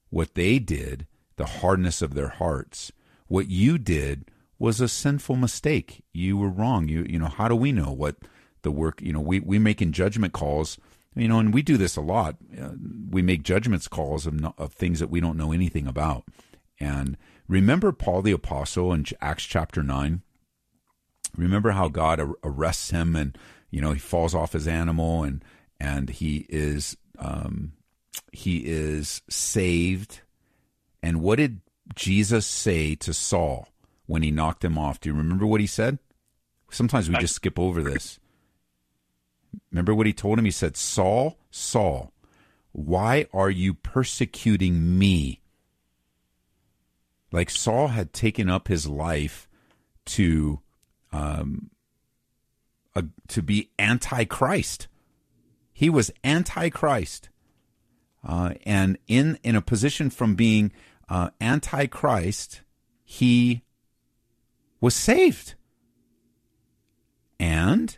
what they did, the hardness of their hearts. What you did was a sinful mistake. You were wrong. You you know, how do we know what the work, you know, we, we're making judgment calls, you know, and we do this a lot. Uh, we make judgments calls of, no, of things that we don't know anything about. And remember Paul the Apostle in Acts chapter nine? Remember how God ar- arrests him, and, you know, he falls off his animal, and, and he is um, he is saved. And what did Jesus say to Saul when he knocked him off? Do you remember what he said? Sometimes we just skip over this. Remember what he told him? He said, Saul, Saul, why are you persecuting me? Like Saul had taken up his life to um, a, to be anti-Christ. He was anti-Christ. Uh, and in, in a position from being uh, anti-Christ, he was saved. And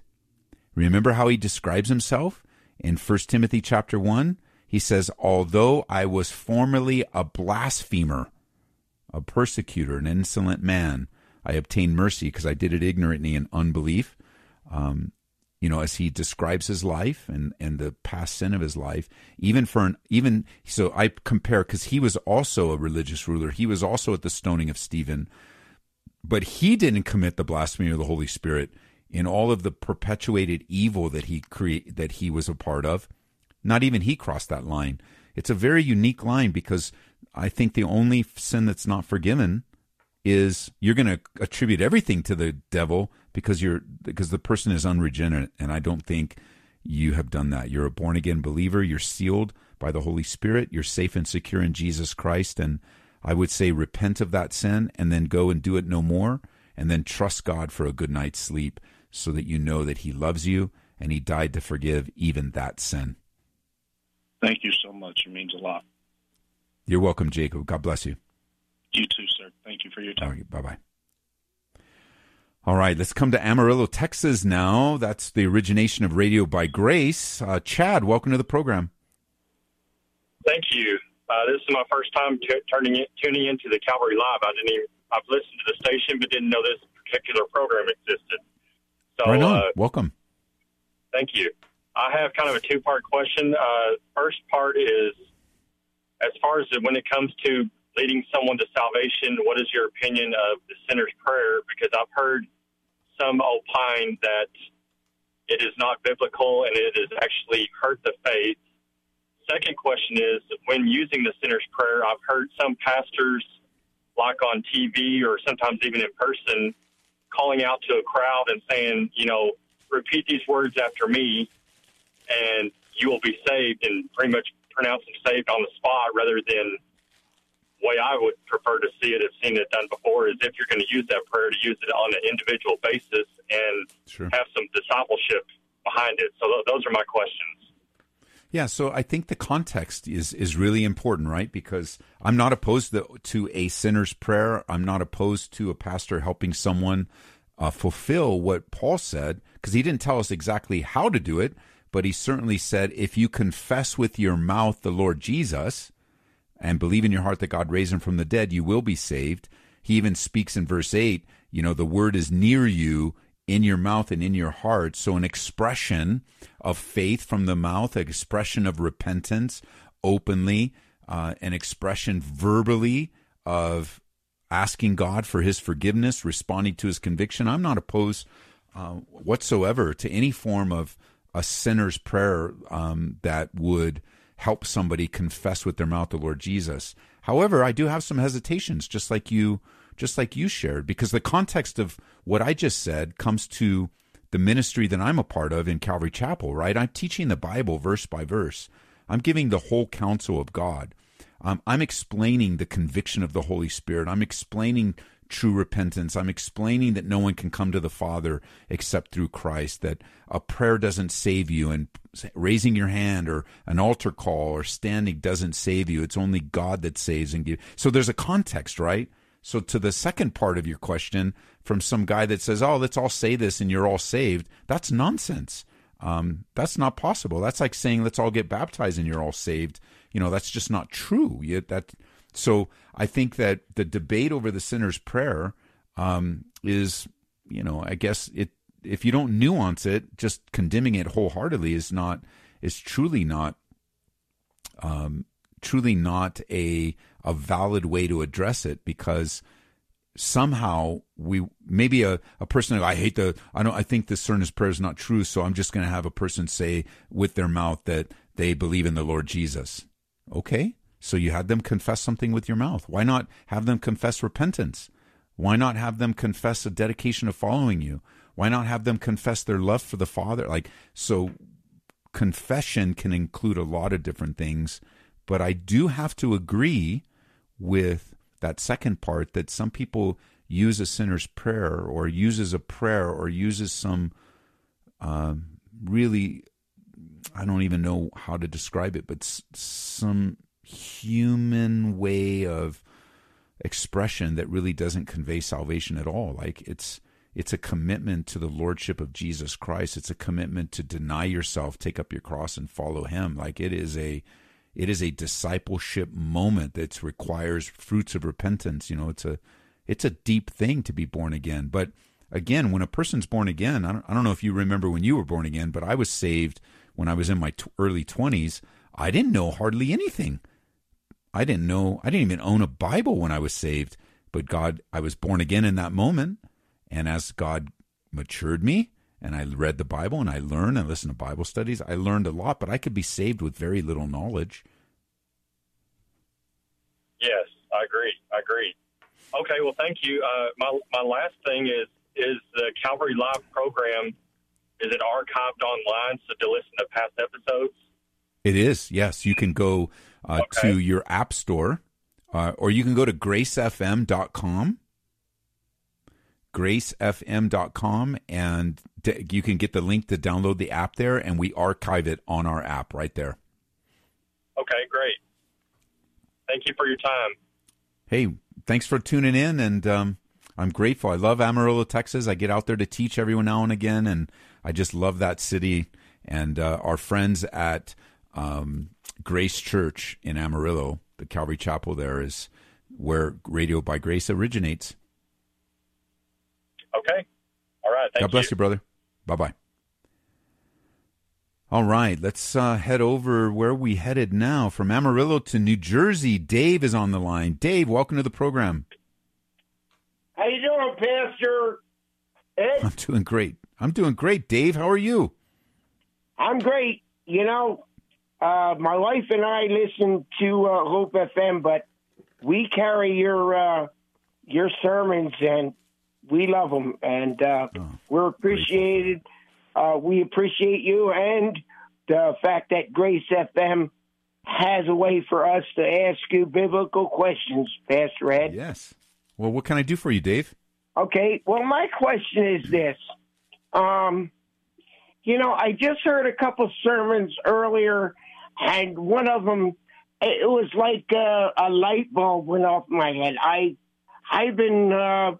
remember how he describes himself in First Timothy chapter one? He says, although I was formerly a blasphemer, a persecutor, an insolent man, I obtained mercy because I did it ignorantly in unbelief. Um, you know, as he describes his life and, and the past sin of his life, even for an, even, so I compare, because he was also a religious ruler. He was also at the stoning of Stephen, but he didn't commit the blasphemy of the Holy Spirit in all of the perpetuated evil that he create, that he was a part of. Not even he crossed that line. It's a very unique line, because I think the only sin that's not forgiven is you're going to attribute everything to the devil because you're because the person is unregenerate, and I don't think you have done that. You're a born-again believer. You're sealed by the Holy Spirit. You're safe and secure in Jesus Christ, and I would say repent of that sin and then go and do it no more, and then trust God for a good night's sleep so that you know that he loves you and he died to forgive even that sin. Thank you so much. It means a lot. You're welcome, Jacob. God bless you. You too, sir. Thank you for your time. All right, bye-bye. All right, let's come to Amarillo, Texas now. That's the origination of Radio by Grace. Uh, Chad, welcome to the program. Thank you. Uh, this is my first time t- turning in, tuning into the Calvary Live. I didn't even, I've listened to the station, but didn't know this particular program existed. So, right on. Uh, welcome. Thank you. I have kind of a two-part question. Uh, first part is, as far as when it comes to leading someone to salvation, what is your opinion of the sinner's prayer? Because I've heard some opine that it is not biblical and it has actually hurt the faith. Second question is, when using the sinner's prayer, I've heard some pastors, like on T V or sometimes even in person, calling out to a crowd and saying, you know, repeat these words after me and you will be saved, and pretty much pronounce them saved on the spot, rather than the way I would prefer to see it, have seen it done before, is if you're going to use that prayer, to use it on an individual basis and sure. have some discipleship behind it. So th- those are my questions. Yeah, so I think the context is is really important, right? Because I'm not opposed to, to a sinner's prayer. I'm not opposed to a pastor helping someone uh, fulfill what Paul said, because he didn't tell us exactly how to do it, but he certainly said, if you confess with your mouth the Lord Jesus and believe in your heart that God raised him from the dead, you will be saved. He even speaks in verse eight, you know, the word is near you, in your mouth and in your heart. So an expression of faith from the mouth, an expression of repentance openly, uh, an expression verbally of asking God for his forgiveness, responding to his conviction. I'm not opposed uh, whatsoever to any form of a sinner's prayer um, that would help somebody confess with their mouth the Lord Jesus. However, I do have some hesitations, just like you just like you shared, because the context of what I just said comes to the ministry that I'm a part of in Calvary Chapel, right? I'm teaching the Bible verse by verse. I'm giving the whole counsel of God. Um, I'm explaining the conviction of the Holy Spirit. I'm explaining true repentance. I'm explaining that no one can come to the Father except through Christ, that a prayer doesn't save you, and raising your hand or an altar call or standing doesn't save you. It's only God that saves and gives. So there's a context, right? So to the second part of your question, from some guy that says, oh, let's all say this and you're all saved, that's nonsense. Um, that's not possible. That's like saying, let's all get baptized and you're all saved. You know, that's just not true. You, that, so I think that the debate over the sinner's prayer um, is, you know, I guess it if you don't nuance it, just condemning it wholeheartedly is not, is truly not, um, truly not a a valid way to address it, because somehow we maybe a, a person who, I hate the I don't I think the sinner's prayer is not true, so I'm just going to have a person say with their mouth that they believe in the Lord Jesus. Okay, so you had them confess something with your mouth. Why not have them confess repentance? Why not have them confess a dedication of following you? Why not have them confess their love for the Father? Like so, confession can include a lot of different things, but I do have to agree with that second part that some people use a sinner's prayer or uses a prayer or uses some uh, really, I don't even know how to describe it, but s- some human way of expression that really doesn't convey salvation at all. Like it's it's a commitment to the lordship of Jesus Christ. It's a commitment to deny yourself, take up your cross, and follow him. Like it is a it is a discipleship moment that requires fruits of repentance. You know, it's a it's a deep thing to be born again. But again, when a person's born again, I don't, I don't know if you remember when you were born again, but I was saved when I was in my t- early twenties. I didn't know hardly anything. I didn't know, I didn't even own a Bible when I was saved, but God, I was born again in that moment. And as God matured me and I read the Bible and I learned and listened to Bible studies, I learned a lot, but I could be saved with very little knowledge. Yes, I agree. I agree. Okay. Well, thank you. Uh, my, my last thing is, is the Calvary Live program. Is it archived online? So to listen to past episodes? It is. Yes. You can go Uh, okay. to your app store, uh, or you can go to grace f m dot com, grace f m dot com, and d- you can get the link to download the app there, and we archive it on our app right there. Okay, great. Thank you for your time. Hey, thanks for tuning in, and um, I'm grateful. I love Amarillo, Texas. I get out there to teach every now and again, and I just love that city, and uh, our friends at um Grace Church in Amarillo, the Calvary Chapel there, is where Radio by Grace originates. Okay. All right. Thank God bless you, you brother. Bye-bye. All right. Let's uh, head over where we headed now. From Amarillo to New Jersey, Dave is on the line. Dave, welcome to the program. How you doing, Pastor Ed? I'm doing great. I'm doing great, Dave. How are you? I'm great. You know, Uh, my wife and I listen to uh, Hope F M, but we carry your uh, your sermons, and we love them, and uh, oh, we're appreciated. Uh, we appreciate you, and the fact that Grace F M has a way for us to ask you biblical questions, Pastor Ed. Yes. Well, what can I do for you, Dave? Okay. Well, my question is this. Um, you know, I just heard a couple sermons earlier, and one of them, it was like a, a light bulb went off in my head. I, I've been uh,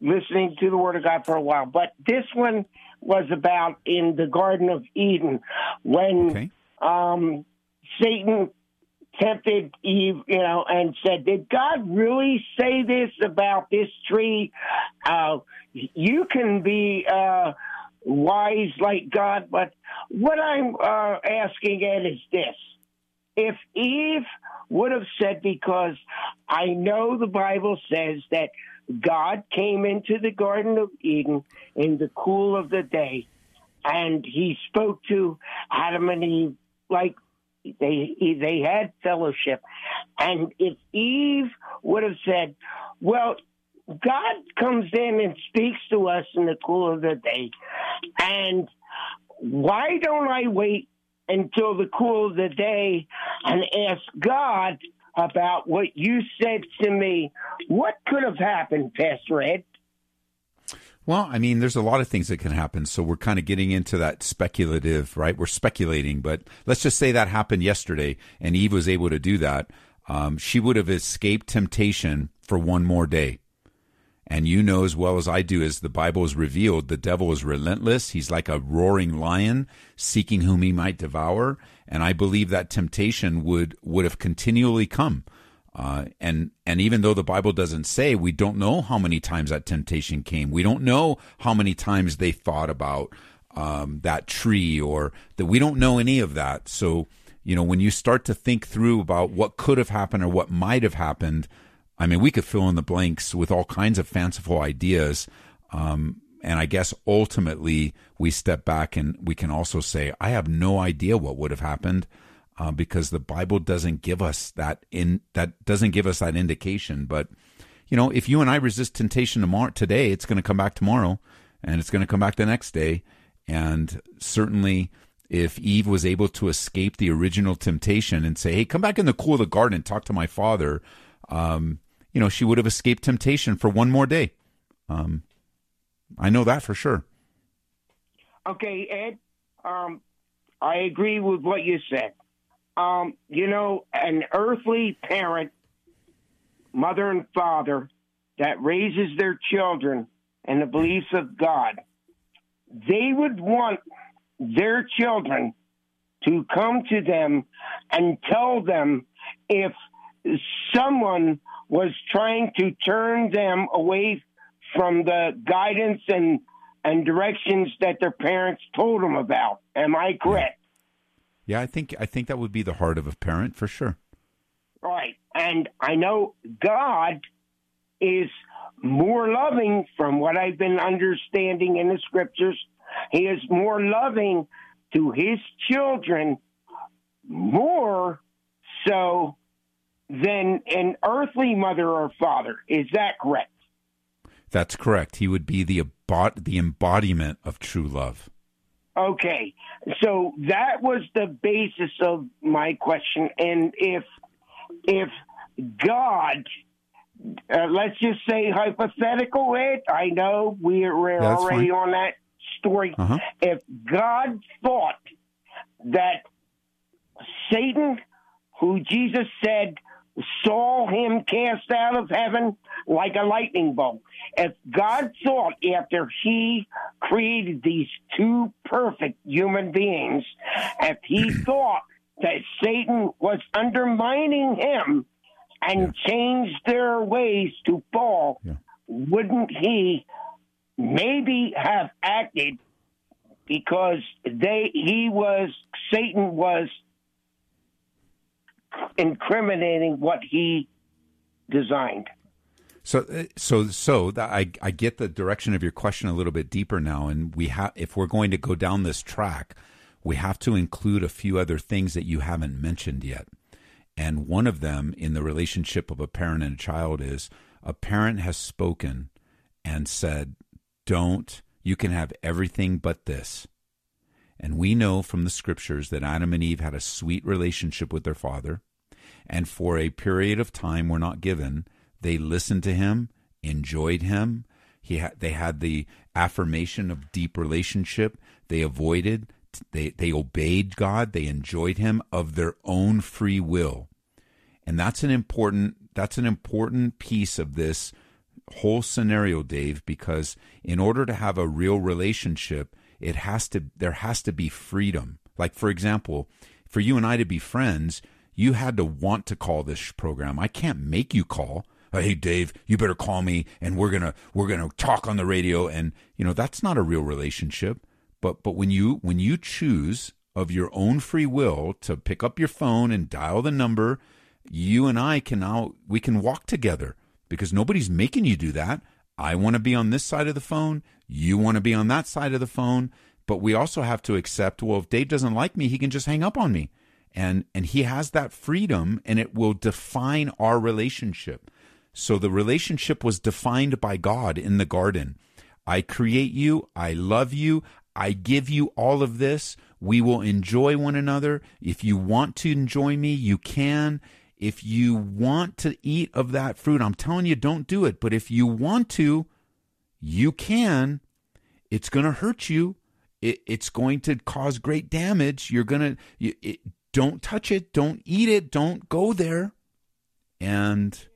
listening to the Word of God for a while, but this one was about in the Garden of Eden when okay. um, Satan tempted Eve, you know, and said, "Did God really say this about this tree? Uh, you can be uh, wise like God, but..." What I'm uh, asking, Ed, is this. If Eve would have said, because I know the Bible says that God came into the Garden of Eden in the cool of the day, and he spoke to Adam and Eve like they they had fellowship. And if Eve would have said, well, God comes in and speaks to us in the cool of the day, and why don't I wait until the cool of the day and ask God about what you said to me? What could have happened, Pastor Ed? Well, I mean, there's a lot of things that can happen. So we're kind of getting into that speculative, right? We're speculating, but let's just say that happened yesterday and Eve was able to do that. Um, she would have escaped temptation for one more day. And you know as well as I do, as the Bible is revealed, the devil is relentless. He's like a roaring lion seeking whom he might devour. And I believe that temptation would, would have continually come. Uh, and, and even though the Bible doesn't say, we don't know how many times that temptation came. We don't know how many times they thought about um, that tree or that. We don't know any of that. So, you know, when you start to think through about what could have happened or what might have happened, I mean, we could fill in the blanks with all kinds of fanciful ideas. Um, and I guess ultimately we step back and we can also say, I have no idea what would have happened uh, because the Bible doesn't give us that in that doesn't give us that indication. But, you know, if you and I resist temptation tomorrow, today, it's going to come back tomorrow and it's going to come back the next day. And certainly if Eve was able to escape the original temptation and say, hey, come back in the cool of the garden and talk to my father, um, you know, she would have escaped temptation for one more day. Um, I know that for sure. Okay, Ed, um, I agree with what you said. Um, you know, an earthly parent, mother and father, that raises their children in the beliefs of God, they would want their children to come to them and tell them if someone was trying to turn them away from the guidance and and directions that their parents told them about. Am I correct? Yeah, yeah I think I think that would be the heart of a parent for sure. Right. And I know God is more loving, from what I've been understanding in the scriptures. He is more loving to his children, more so than an earthly mother or father. Is that correct? That's correct. He would be the embod- the embodiment of true love. Okay. So that was the basis of my question. And if if God, uh, let's just say hypothetical, Ed, I know we're, we're yeah, already fine. on that story. Uh-huh. If God thought that Satan, who Jesus said saw him cast out of heaven like a lightning bolt, if God thought after he created these two perfect human beings, if he thought that Satan was undermining him and yeah. changed their ways to fall, yeah. wouldn't he maybe have acted because they he was Satan was incriminating what he designed? So, so, so the, I I get the direction of your question a little bit deeper now, and we have if we're going to go down this track, we have to include a few other things that you haven't mentioned yet. And one of them in the relationship of a parent and a child is a parent has spoken and said, "Don't, you can have everything but this." And we know from the scriptures that Adam and Eve had a sweet relationship with their father. And for a period of time, we're not given, they listened to him, enjoyed him. He ha- they had the affirmation of deep relationship. They avoided, they, they obeyed God. They enjoyed him of their own free will. And that's an important, that's an important piece of this whole scenario, Dave, because in order to have a real relationship, it has to, there has to be freedom. Like, for example, for you and I to be friends, you had to want to call this program. I can't make you call. Hey, Dave, you better call me, and we're gonna we're gonna talk on the radio. And you know that's not a real relationship. But but when you when you choose of your own free will to pick up your phone and dial the number, you and I can now we can walk together because nobody's making you do that. I want to be on this side of the phone. You want to be on that side of the phone. But we also have to accept, well, if Dave doesn't like me, he can just hang up on me. And and he has that freedom, and it will define our relationship. So the relationship was defined by God in the garden. I create you. I love you. I give you all of this. We will enjoy one another. If you want to enjoy me, you can. If you want to eat of that fruit, I'm telling you, don't do it. But if you want to, you can. It's going to hurt you. It, it's going to cause great damage. You're going to, you, don't touch it. Don't eat it. Don't go there. And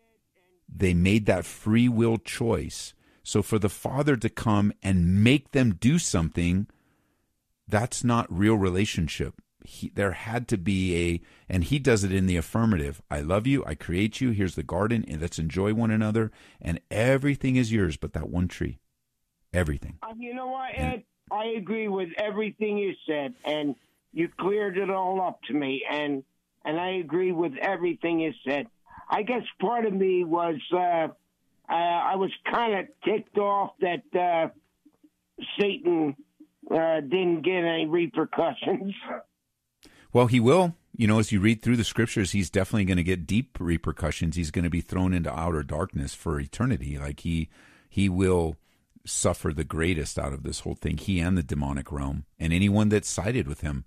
they made that free will choice. So for the father to come and make them do something, that's not real relationship. He, there had to be a, and he does it in the affirmative. I love you. I create you. Here's the garden, and let's enjoy one another. And everything is yours, but that one tree, everything. Um, you know what, Ed? And, I agree with everything you said, and you cleared it all up to me. And and I agree with everything you said. I guess part of me was, uh, I, I was kind of ticked off that uh, Satan uh, didn't get any repercussions. Well, he will. You know, as you read through the scriptures, he's definitely going to get deep repercussions. He's going to be thrown into outer darkness for eternity. Like he, he will suffer the greatest out of this whole thing, he and the demonic realm, and anyone that sided with him.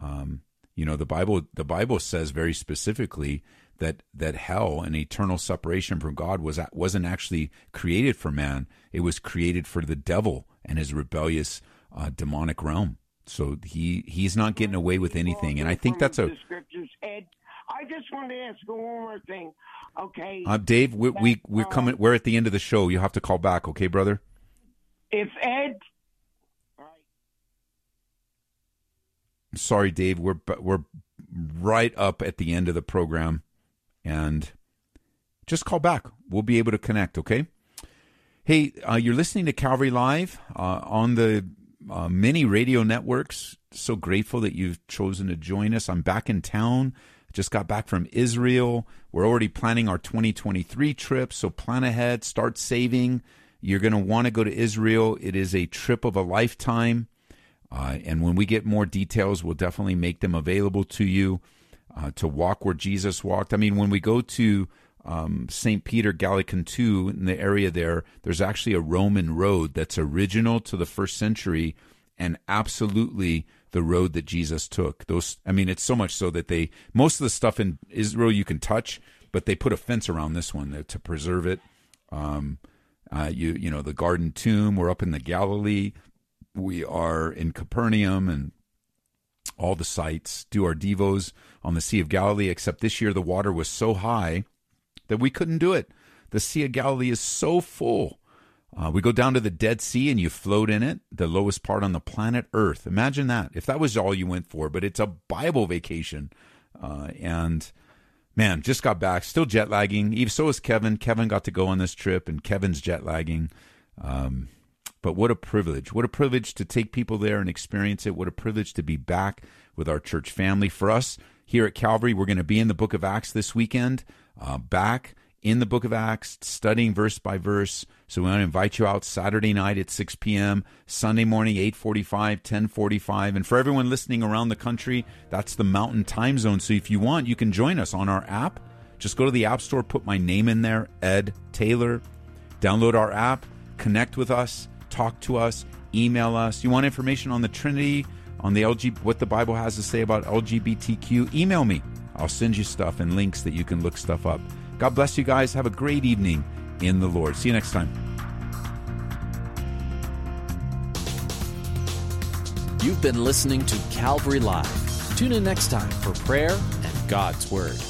Um, you know, the Bible the Bible says very specifically that that hell and eternal separation from God was wasn't actually created for man. It was created for the devil and his rebellious uh, demonic realm. So he he's not getting away with anything, and I think that's a. I just want to ask one more thing, okay? Uh, Dave, we, we we're coming. We're at the end of the show. You have to call back, okay, brother? If Ed, all right. I'm sorry, Dave. We're we're right up at the end of the program, and just call back. We'll be able to connect, okay? Hey, uh, you're listening to Calvary Live uh, on the uh, many radio networks. So grateful that you've chosen to join us. I'm back in town. Just got back from Israel. We're already planning our twenty twenty-three trip, so plan ahead, start saving. You're going to want to go to Israel. It is a trip of a lifetime, uh, and when we get more details, we'll definitely make them available to you uh, to walk where Jesus walked. I mean, when we go to um, Saint Peter, Gallicantu, in the area there, there's actually a Roman road that's original to the first century and absolutely the road that Jesus took. Those, I mean, it's so much so that they, most of the stuff in Israel you can touch, but they put a fence around this one to preserve it. Um, uh, you, you know, the Garden Tomb. We're up in the Galilee. We are in Capernaum and all the sites. Do our devos on the Sea of Galilee. Except this year the water was so high that we couldn't do it. The Sea of Galilee is so full. Uh, we go down to the Dead Sea and you float in it, the lowest part on the planet Earth. Imagine that, if that was all you went for. But it's a Bible vacation. Uh, and, man, just got back, still jet lagging. Eve, so is Kevin. Kevin got to go on this trip, and Kevin's jet lagging. Um, but what a privilege. What a privilege to take people there and experience it. What a privilege to be back with our church family. For us here at Calvary, we're going to be in the book of Acts this weekend, uh, back in the book of Acts, studying verse by verse. So we want to invite you out Saturday night at six p.m., Sunday morning, eight forty-five, ten forty-five. And for everyone listening around the country, that's the Mountain Time Zone. So if you want, you can join us on our app. Just go to the App Store, put my name in there, Ed Taylor. Download our app, connect with us, talk to us, email us. You want information on the Trinity, on the L G B T, what the Bible has to say about L G B T Q, email me. I'll send you stuff and links that you can look stuff up. God bless you guys. Have a great evening in the Lord. See you next time. You've been listening to Calvary Live. Tune in next time for prayer and God's Word.